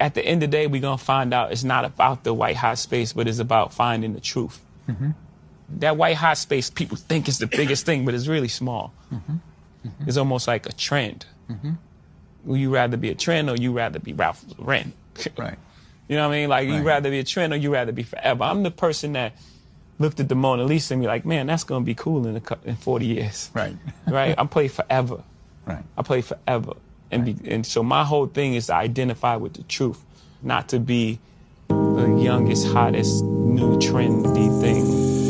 at the end of the day, we're going to find out it's not about the white hot space, but it's about finding the truth. Mm-hmm. That white hot space, people think is the biggest thing, but it's really small. Mm-hmm. Mm-hmm. It's almost like a trend. Mm-hmm. Would you rather be a trend or you rather be Ralph Lauren? Right. You know what I mean? Like, right. You'd rather be a trend or you'd rather be forever. I'm the person that looked at the Mona Lisa and be like, man, that's going to be cool in 40 years. Right. Right? I play forever. Right. I play forever. And, right. And so my whole thing is to identify with the truth, not to be the youngest, hottest, new, trendy thing.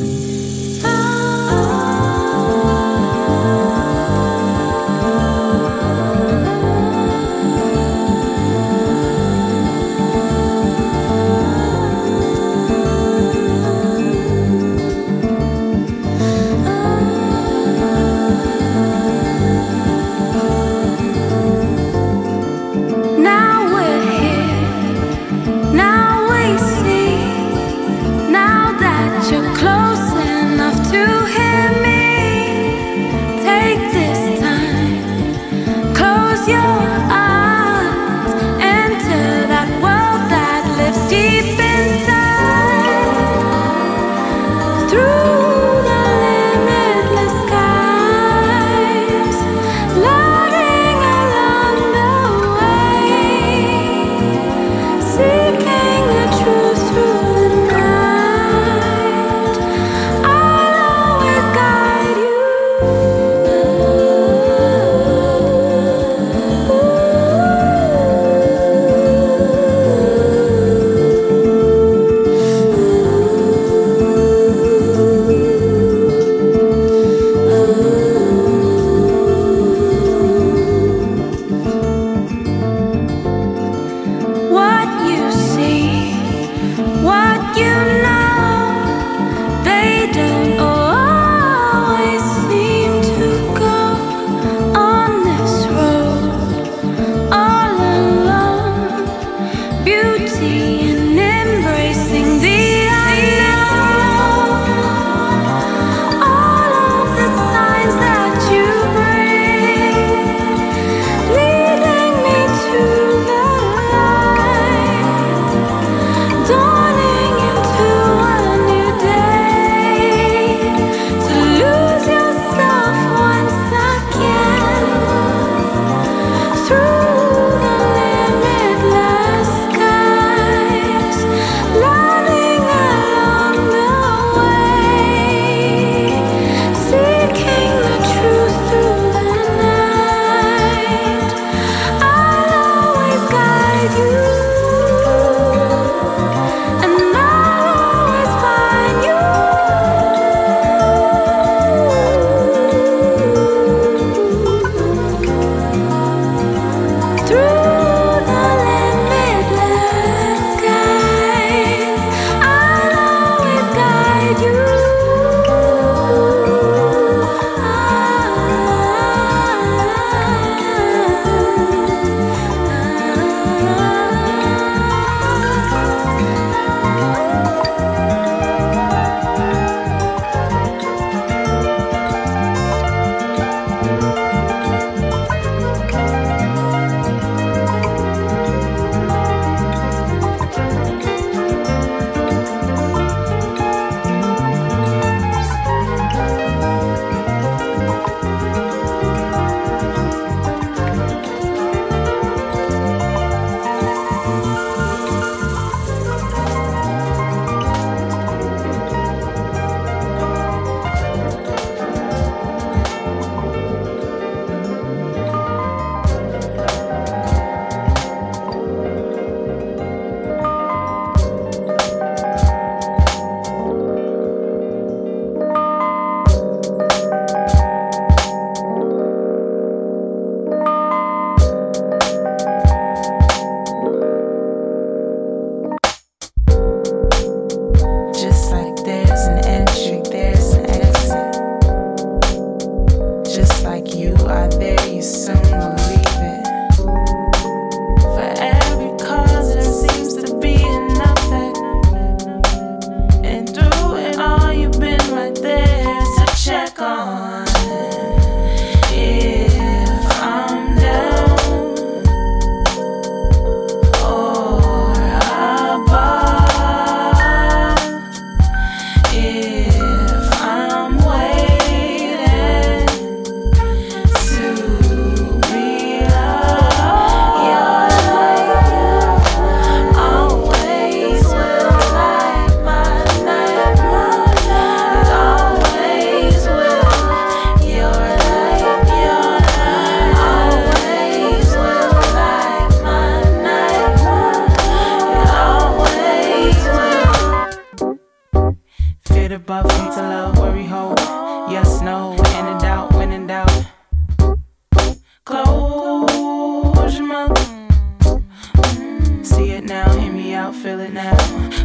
feel it now.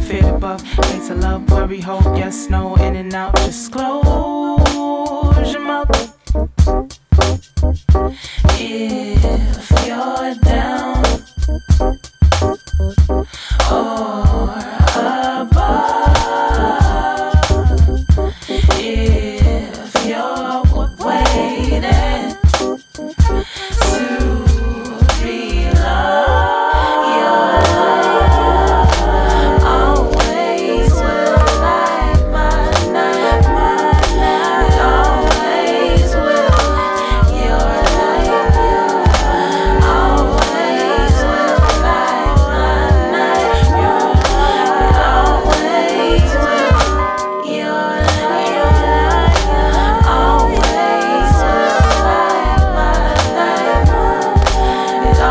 Fear above, hate to love, worry, hope, yes, no, in and out. Just close your mouth. If you're down or above, if you're waiting to reload your life, always will light my night, always will your life, always will light my night, always will your life, always will light my night, always will your life, always will light my night, always will. It always will. It always will. It always will. It always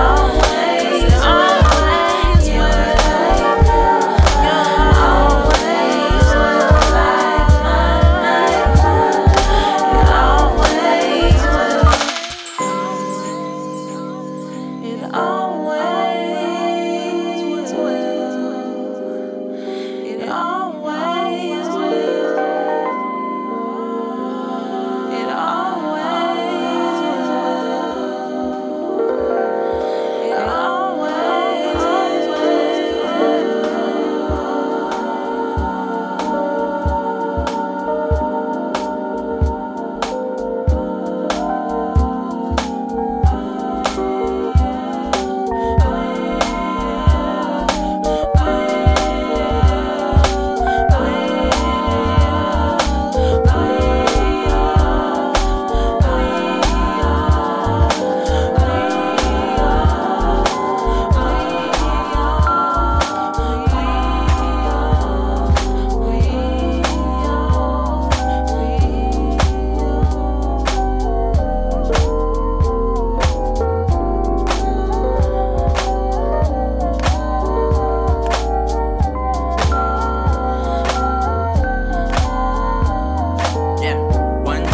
Yeah, 1, 2,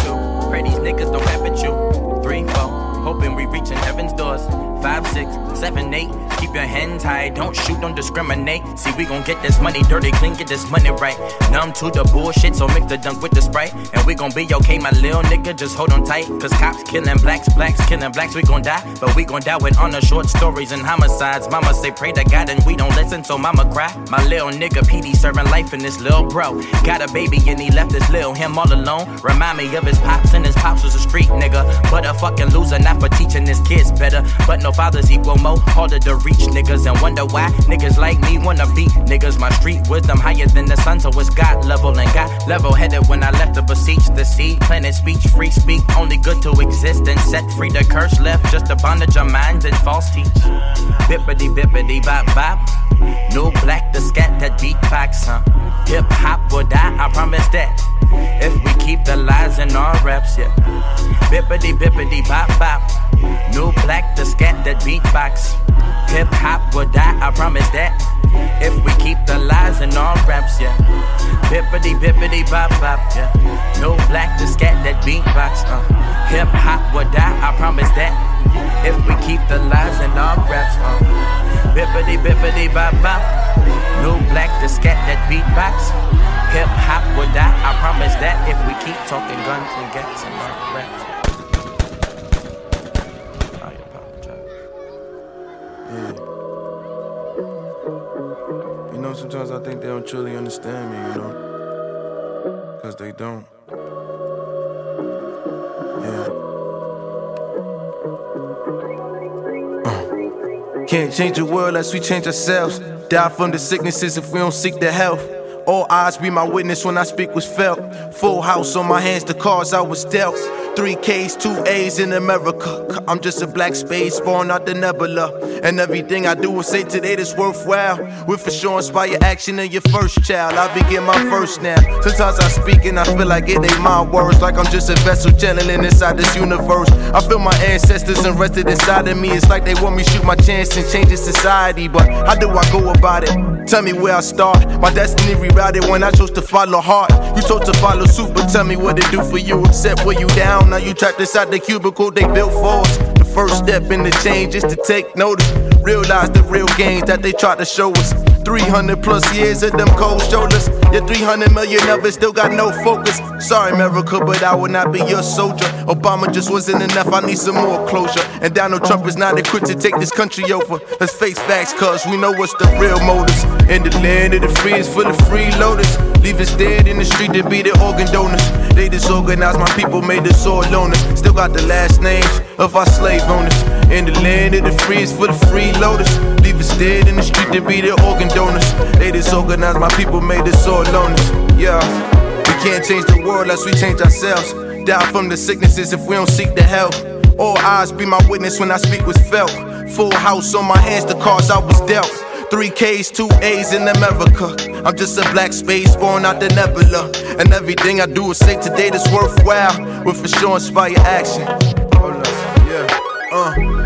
pray these niggas don't rap at you. 3, 4, hoping we reaching heaven's doors. 5, 6, 7, 8, keep your hands high, don't shoot, don't discriminate. See, we gon' get this money dirty, clean, get this money right. Numb to the bullshit, so mix the dunk with the Sprite. And we gon' be okay, my lil' nigga, just hold on tight. Cause cops killing blacks, blacks killing blacks, we gon' die. But we gon' die with honor, short stories and homicides. Mama say pray to God and we don't listen, so mama cry. My lil' nigga PD serving life in this lil' bro. Got a baby and he left his lil' him all alone. Remind me of his pops, and his pops was a street nigga. But a fucking loser, not for teaching his kids better. But no fathers equal more, harder to reach niggas. And wonder why niggas like me wanna beat niggas. My street wisdom higher than the sun, so it's God level, and got level-headed when I left the beseech the sea. Planet speech, free speak, only good to exist and set free. The curse left just to bondage our minds and false teach. Bippity bippity bop bop, new black the scat that beatbox, huh? Hip hop will die, I promise that, if we keep the lies in our raps, yeah. Bippity bippity bop bop, new black the scat that beatbox. Hip hop will die, I promise that, if we keep the lies in our raps, yeah. Bippity bippity bop bop, yeah. No black to scat that beatbox, Hip hop will die, I promise that, if we keep the lies in our raps, Bippity bippity bop bop, no black to scat that beatbox. Hip hop will die, I promise that, if we keep talking guns and gats in our raps. You know, sometimes I think they don't truly understand me, you know, cause they don't. Yeah. Can't change the world unless we change ourselves. Die from the sicknesses if we don't seek the health. All eyes be my witness when I speak was felt. Full house on my hands, the cards I was dealt. 3 Ks, 2 As in America. I'm just a black space born out the nebula. And everything I do will say today that's worthwhile. We're for sure inspire action in your first child. I begin my first now. Sometimes I speak and I feel like it ain't my words. Like I'm just a vessel channeling inside this universe. I feel my ancestors invested inside of me. It's like they want me to shoot my chance and change the society. But how do I go about it? Tell me where I start. My destiny rerouted when I chose to follow heart. You told to follow suit, but tell me what it do for you. Except where you down. Now you trapped inside the cubicle they built for us. The first step in the change is to take notice. Realize the real gains that they try to show us. 300 plus years of them cold shoulders. Your 300 million of it still got no focus. Sorry, America, but I will not be your soldier. Obama just wasn't enough, I need some more closure. And Donald Trump is not equipped to take this country over. Let's face facts, cause we know what's the real motives. In the land of the free is full of freeloaders. Leave us dead in the street to be the organ donors. They disorganized, my people made us all loners. Still got the last names of our slave owners. In the land of the free is full of freeloaders. Leave us dead in the street to be the organ donors. They disorganized, my people made us all loners. Yeah, we can't change the world unless we change ourselves. Die from the sicknesses if we don't seek the help. All eyes be my witness when I speak with felt. Full house on my hands, the cards I was dealt. 3 Ks, 2 As in America. I'm just a black space born out the nebula. And everything I do is say today that's worthwhile. Will for sure inspire action.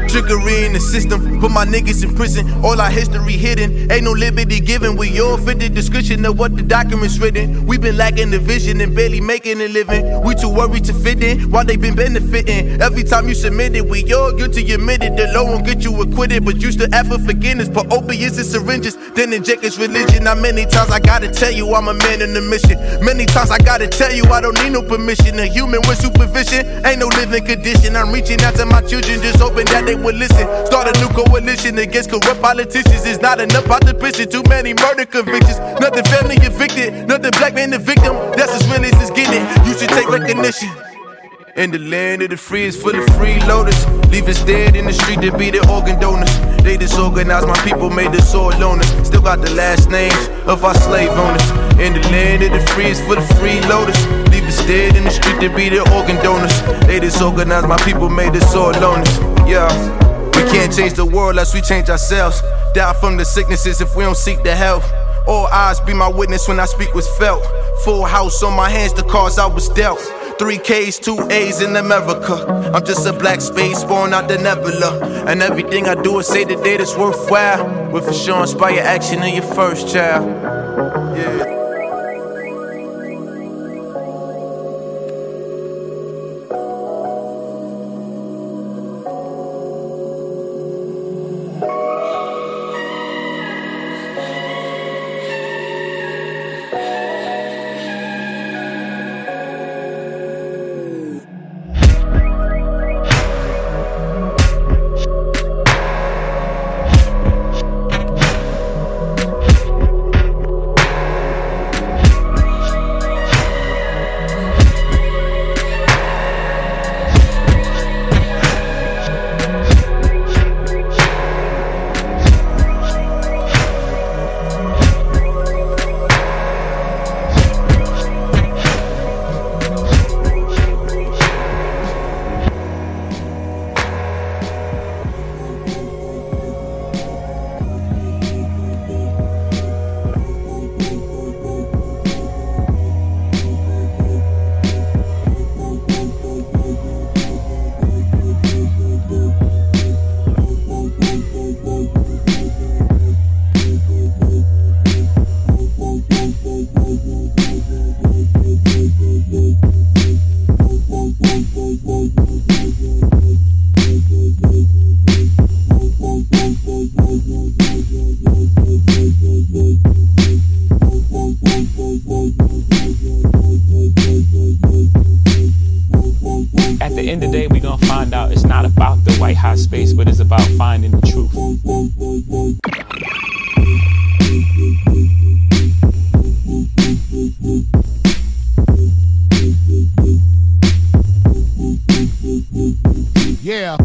Trickery in the system, put my niggas in prison. All our history hidden, ain't no liberty given. We all fit the description of what the document's written. We been lacking the vision and barely making a living. We too worried to fit in, while they been benefiting. Every time you submit it, we all guilty admitted. The law won't get you acquitted, but you still ask for forgiveness. Put opiates and syringes, then inject its religion. Now many times I gotta tell you I'm a man in a mission. Many times I gotta tell you I don't need no permission. A human with supervision, ain't no living condition. I'm reaching out to my children, just hoping that they will listen. Start a new coalition against corrupt politicians. It's not enough out the prison, too many murder convictions. Nothing family evicted, nothing black man the victim. That's as real as it's getting. You should take recognition. In the land of the free is full of freeloaders. Leave us dead in the street to be the organ donors. They disorganized, my people made us all loners. Still got the last names of our slave owners. In the land of the free is full of freeloaders. Leave us dead in the street to be the organ donors. They disorganized, my people made us all loners. Yeah, we can't change the world unless we change ourselves. Die from the sicknesses if we don't seek the help. All eyes be my witness when I speak with felt. Full house on my hands, the cards I was dealt. 3 Ks, 2 As in America. I'm just a black space born out the nebula. And everything I do is say today that's worthwhile. Will for sure inspire action in your first child. Yeah.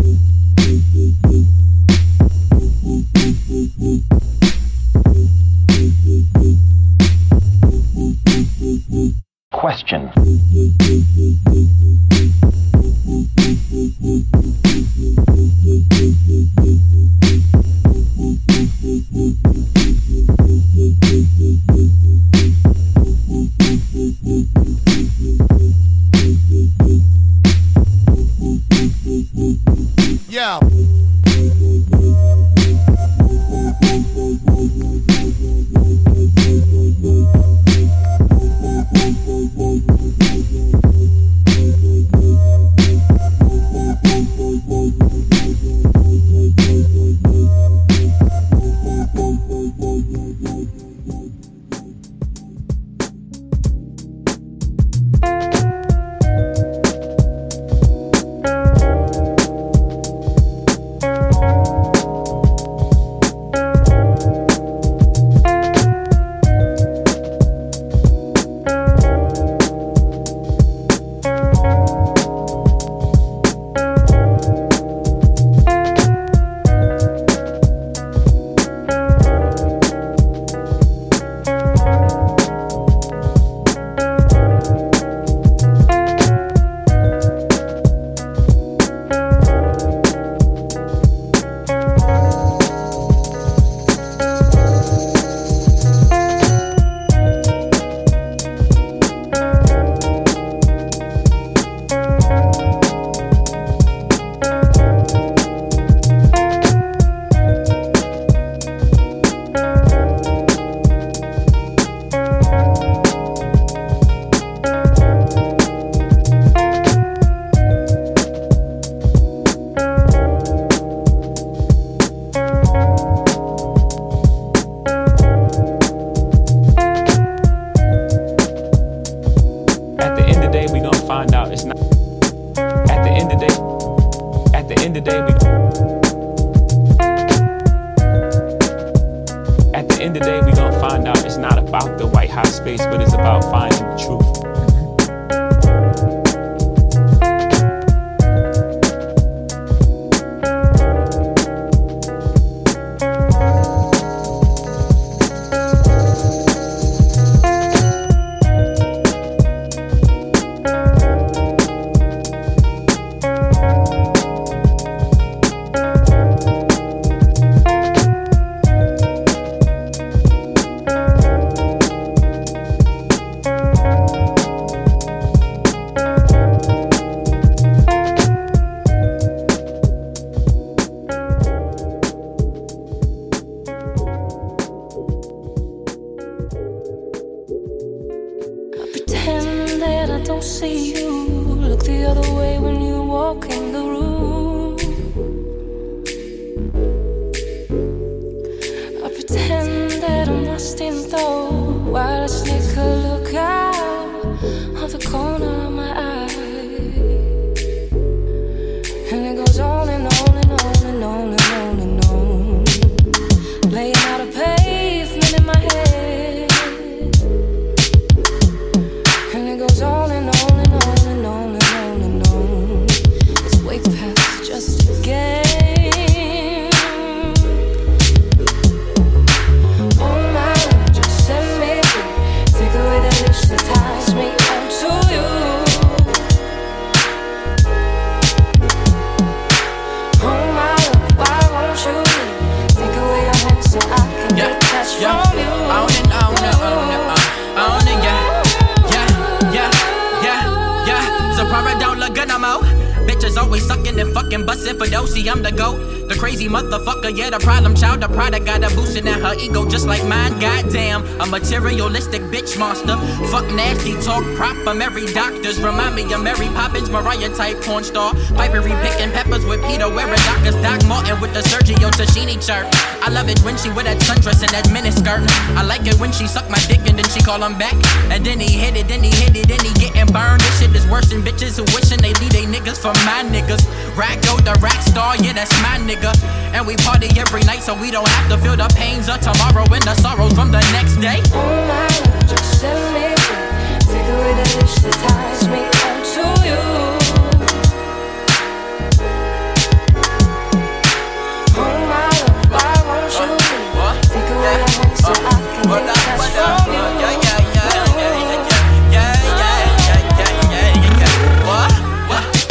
Fedosi, I'm the GOAT. The crazy motherfucker, yeah, the problem child, the product. Got a boost in her ego just like mine, goddamn. A materialistic bitch monster. Fuck nasty talk, prop, I'm every doctor's. Remind me of Mary Poppins, Mariah type porn star. Pipery picking peppers with Peter wearing Dockers. Doc Martin with the Sergio Tashini shirt. I love it when she wear that sundress and that miniskirt. I like it when she suck my dick and then she call him back. And then he hit it, then he hit it, then he getting burned. This shit is worse than bitches who wishing they leave they niggas for my niggas. Racco the rack star, yeah, that's my nigga. And we party every night so we don't have to feel the pains of tomorrow and the sorrows from the next day. Oh my love, just amazing. Take away the dish that ties me up to you. Oh my love, why won't you leave? Take away the dish so I can get touch from you.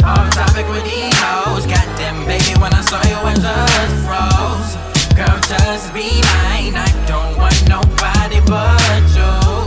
Off topic with these hoes. Goddamn baby, when I saw you I just froze. Girl, just be mine, I don't want nobody but you.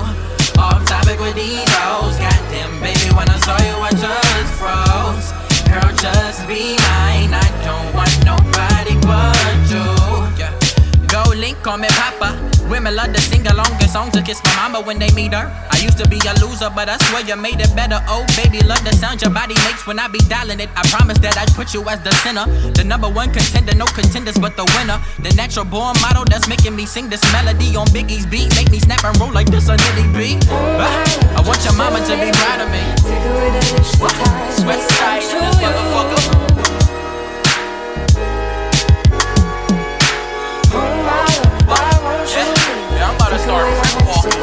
Off topic with these hoes. Goddamn baby, when I saw you I just froze. Girl, just be mine, I don't want nobody but you. Go link, call me Papa. Women love to sing along and songs to kiss my mama when they meet her. I used to be a loser, but I swear you made it better. Oh, baby, love the sound your body makes when I be dialing it. I promise that I'd put you as the center. The number one contender, no contenders but the winner. The natural born model that's making me sing this melody on Biggie's beat. Make me snap and roll like this on Nelly beat. I want your mama to be proud of me. Take away the dish that ties me to you. Oh my love, why won't you leave? Yeah, I'm about to start rip-walking.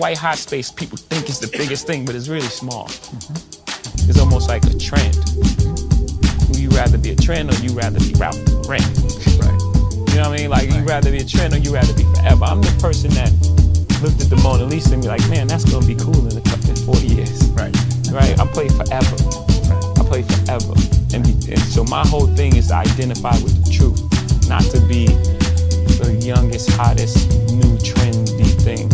White hot space, people think it's the biggest thing, but it's really small. Mm-hmm. It's almost like a trend. Would you rather be a trend or you rather be Ralph Lauren? Right. You know what I mean? Like, right. You rather be a trend or you rather be forever. I'm the person that looked at the Mona Lisa and be like, man, that's gonna be cool in 40 years. Right. Right? I play forever. Right. I play forever. And so my whole thing is to identify with the truth, not to be the youngest, hottest, new trendy thing.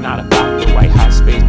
not about the White House face.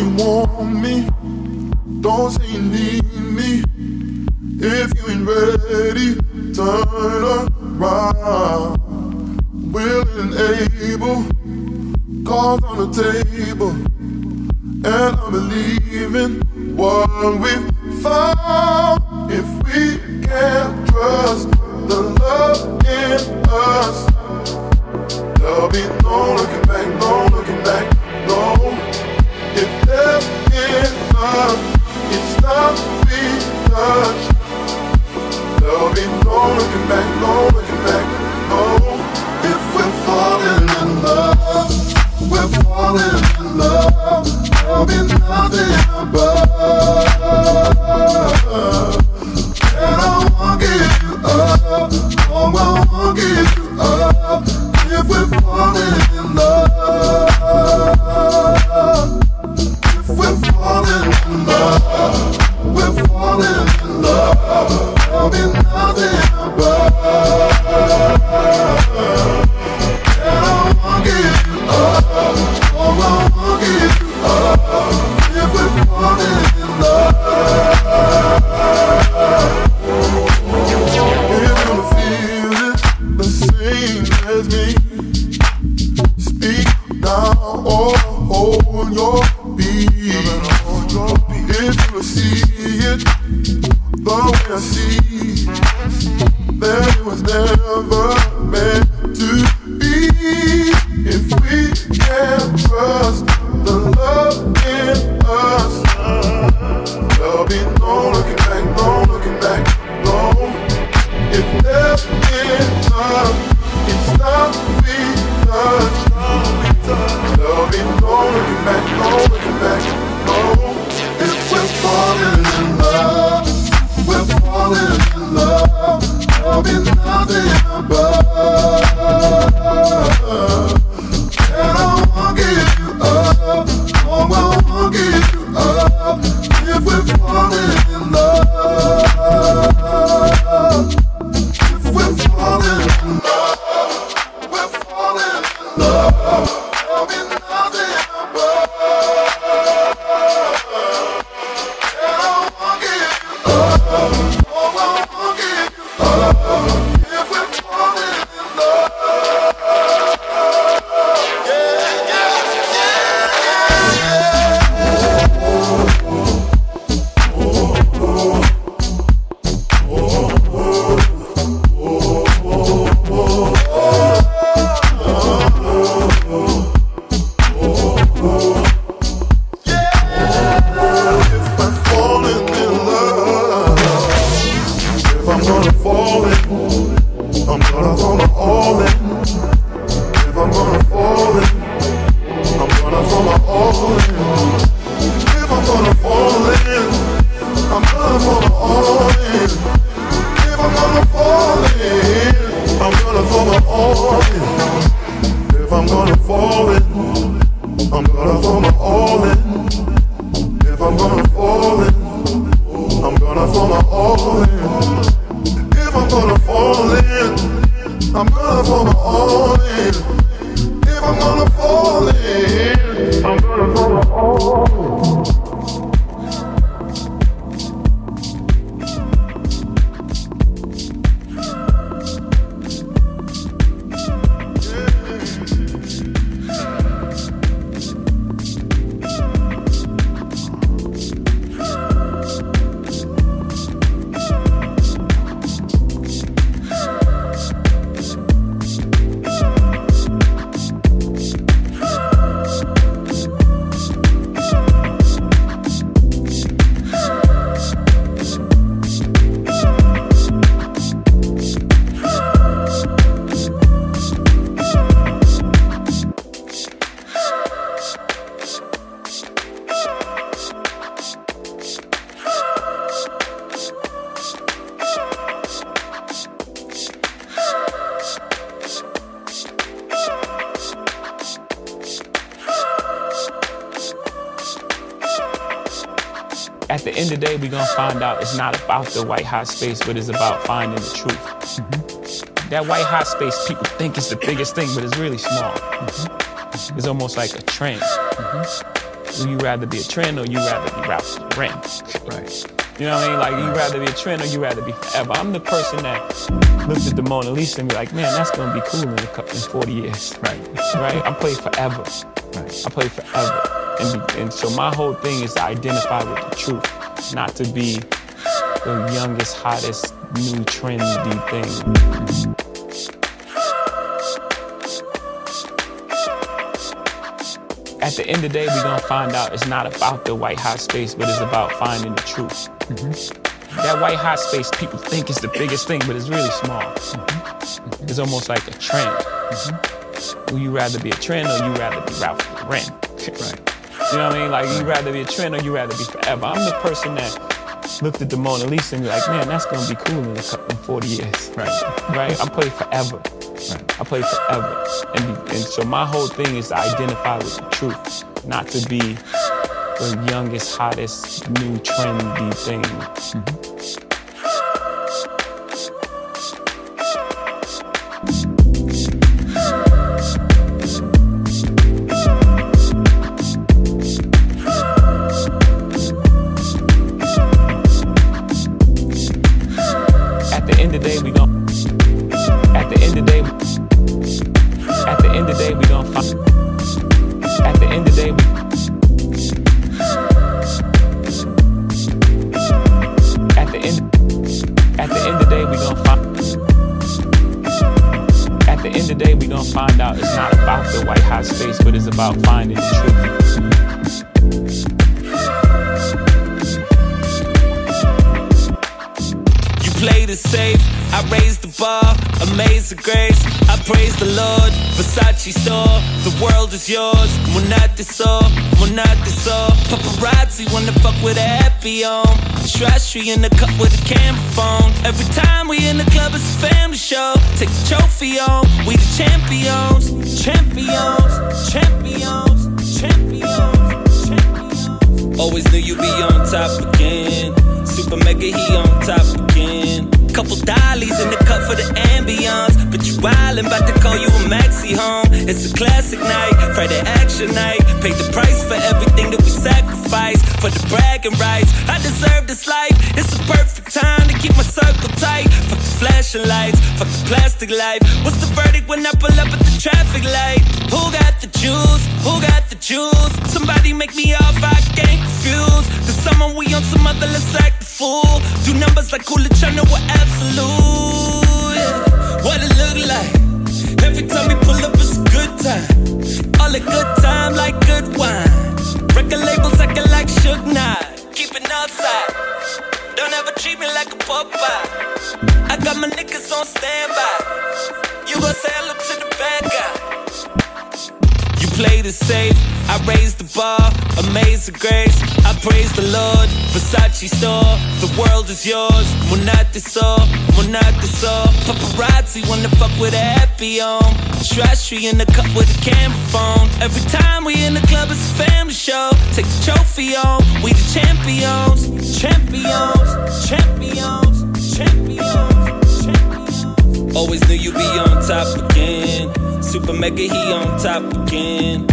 you want me, don't say you need me. If you ain't ready, turn around. Willing and able, cards on the table, and I'm believing what we've found. If we can't trust the love in us, there'll be no looking back, no looking back, no. If there's enough, it's not being touched. There'll be no looking back, no looking back, no. If we're falling in love, we're falling in love. There'll be nothing above. And I won't give you up, oh I won't give you up. If we're falling in love, if we're falling in love, we're falling in love. There'll be nothing above. And I won't give you up, oh I won't give you up. If we're falling in love. The white hot space, but it's about finding the truth. Mm-hmm. That white hot space people think is the biggest thing, but it's really small. Mm-hmm. It's almost like a trend. Mm-hmm. you rather be a trend or you rather be Ralph Lauren? Right. You know what I mean? Like, you rather be a trend or you rather be forever. I'm the person that looks at the Mona Lisa and be like, man, that's gonna be cool in 40 years. Right. Right? I play forever. Right. I play forever. And so my whole thing is to identify with the truth, not to be the youngest, hottest, new trendy thing. At the end of the day, we're gonna find out it's not about the white hot space, but it's about finding the truth. Mm-hmm. That white hot space, people think is the biggest thing, but it's really small. Mm-hmm. It's almost like a trend. Mm-hmm. Would you rather be a trend or you rather be Ralph Lauren? Right. You know what I mean? Like, you rather be a trend or you rather be forever. I'm the person that looked at the Mona Lisa and be like, man, that's gonna be cool in 40 years. Right. Right? I play forever. Right. I play forever. And so my whole thing is to identify with the truth, not to be the youngest, hottest, new, trendy thing. Mm-hmm. Find out it's not about the white hot space, but it's about finding the truth. Played it safe, I raised the bar, amazing grace, I praise the Lord. Versace store, the world is yours. Mona Lisa, paparazzi wanna fuck with a happy on. Trashy in the cup with a camera phone. Every time we in the club, it's a family show. Take the trophy home, we the champions, champions, champions, champions, champions. Always knew you'd be on top again. Super mega, he on top again. Couple dollies in the cup for the ambience. But you wildin', bout to call you a maxi home. It's a classic night, Friday action night. Paid the price for everything that we sacrificed. For the bragging rights, I deserve this life. It's the perfect time to keep my circle tight. Fuck the flashing lights, fuck the plastic life. What's the verdict when I pull up at the traffic light? Who got the juice? Who got the juice? Somebody make me off, I can't confuse. This summer we on some other, let's act fool. Do numbers like Kool-Aid, I know we're absolute. Yeah. What it look like? Every time we pull up, it's a good time. All a good time, like good wine. Record labels acting like Suge Knight. Keep it outside. Don't ever treat me like a Popeye. I got my niggas on standby. You gon' say hello to the bad guy. You played it safe. I raised the bar, amazing grace, I praise the Lord. Versace store, the world is yours. Mona Lisa, Mona Lisa, paparazzi wanna fuck with a happy on. Trashy in the cup with a camera phone. Every time we in the club, it's a family show. Take the trophy home, we the champions, champions, champions, champions, champions. Always knew you'd be on top again. Super mega, he on top again.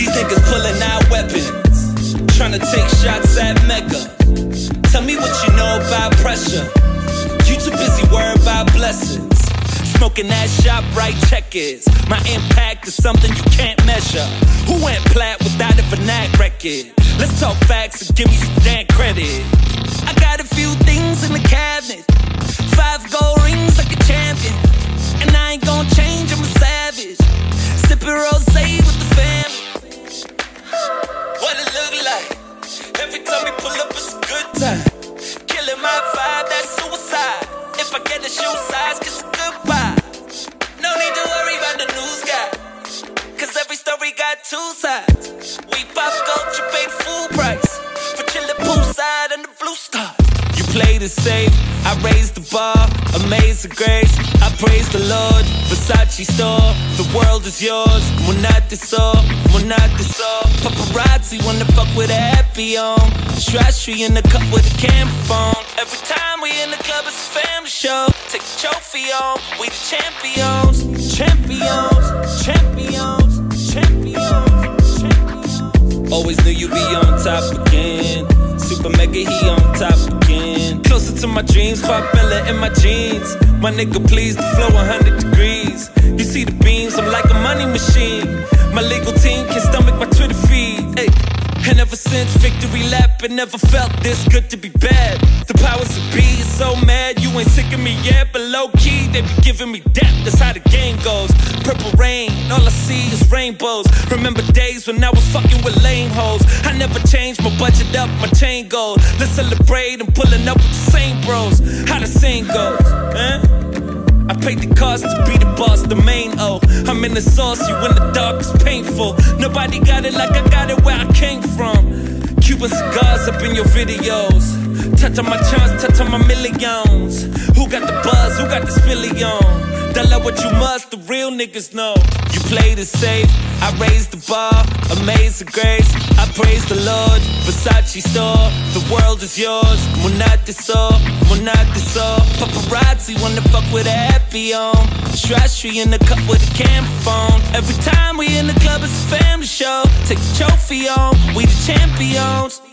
These niggas pulling out weapons, trying to take shots at Mecca. Tell me what you know about pressure. You too busy worried about blessings. Smoking that ShopRite checkers. My impact is something you can't measure. Who went plat without a Vernac record? Let's talk facts and give me some damn credit. I got a few things in the cabinet. 5 gold rings like a champion. And I ain't gon' change, I'm a savage. Sipping rosé with the family. What it look like? Every time we pull up, it's a good time. Killing my vibe, that's suicide. If I get the shoe size, it's a goodbye. No need to worry about the news guy, cause every story got 2 sides. We pop culture, pay the full price for chillin' poolside and the blue star. You played it safe, I raised the bar, amazing grace, I praise the Lord. Versace store, the world is yours. Mona Lisa, Mona Lisa, paparazzi wanna fuck with a happy on. Trashy in the cup with a camera phone. Every time we in the club, it's a family show. Take the trophy home, we the champions, champions, champions, champions, champions. Always knew you'd be on top again. Super mega, he on top again. Closer to my dreams, Bella in my jeans. My nigga, please, the flow 100 degrees. You see the beams, I'm like a money machine. My legal team can stomach my Twitter feed. Ay. And ever since Victory Lap, it never felt this good to be bad. The powers that be is so mad, you ain't sick of me yet. But low key, they be giving me depth, that's how the game goes. Purple rain, all I see is rainbows. Remember days when I was fucking with lame hoes. I never changed my budget up, my chain gold. Let's celebrate, I'm pulling up with the same bros. How the same goes, I paid the cost to be the boss, the main O. I'm in the sauce, you in the dark, it's painful. Nobody got it like I got it where I came from. Cuban cigars up in your videos. Touch on my chance, touch on my millions. Who got the buzz, who got this Philly on? That love what you must, the real niggas know. You played it safe, I raised the bar. Amazing grace, I praise the Lord. Versace store, the world is yours. Mona Lisa. Paparazzi wanna fuck with a happy on. Strassi in the cup with a camera phone. Every time we in the club it's a family show. Take the trophy on, we the champions.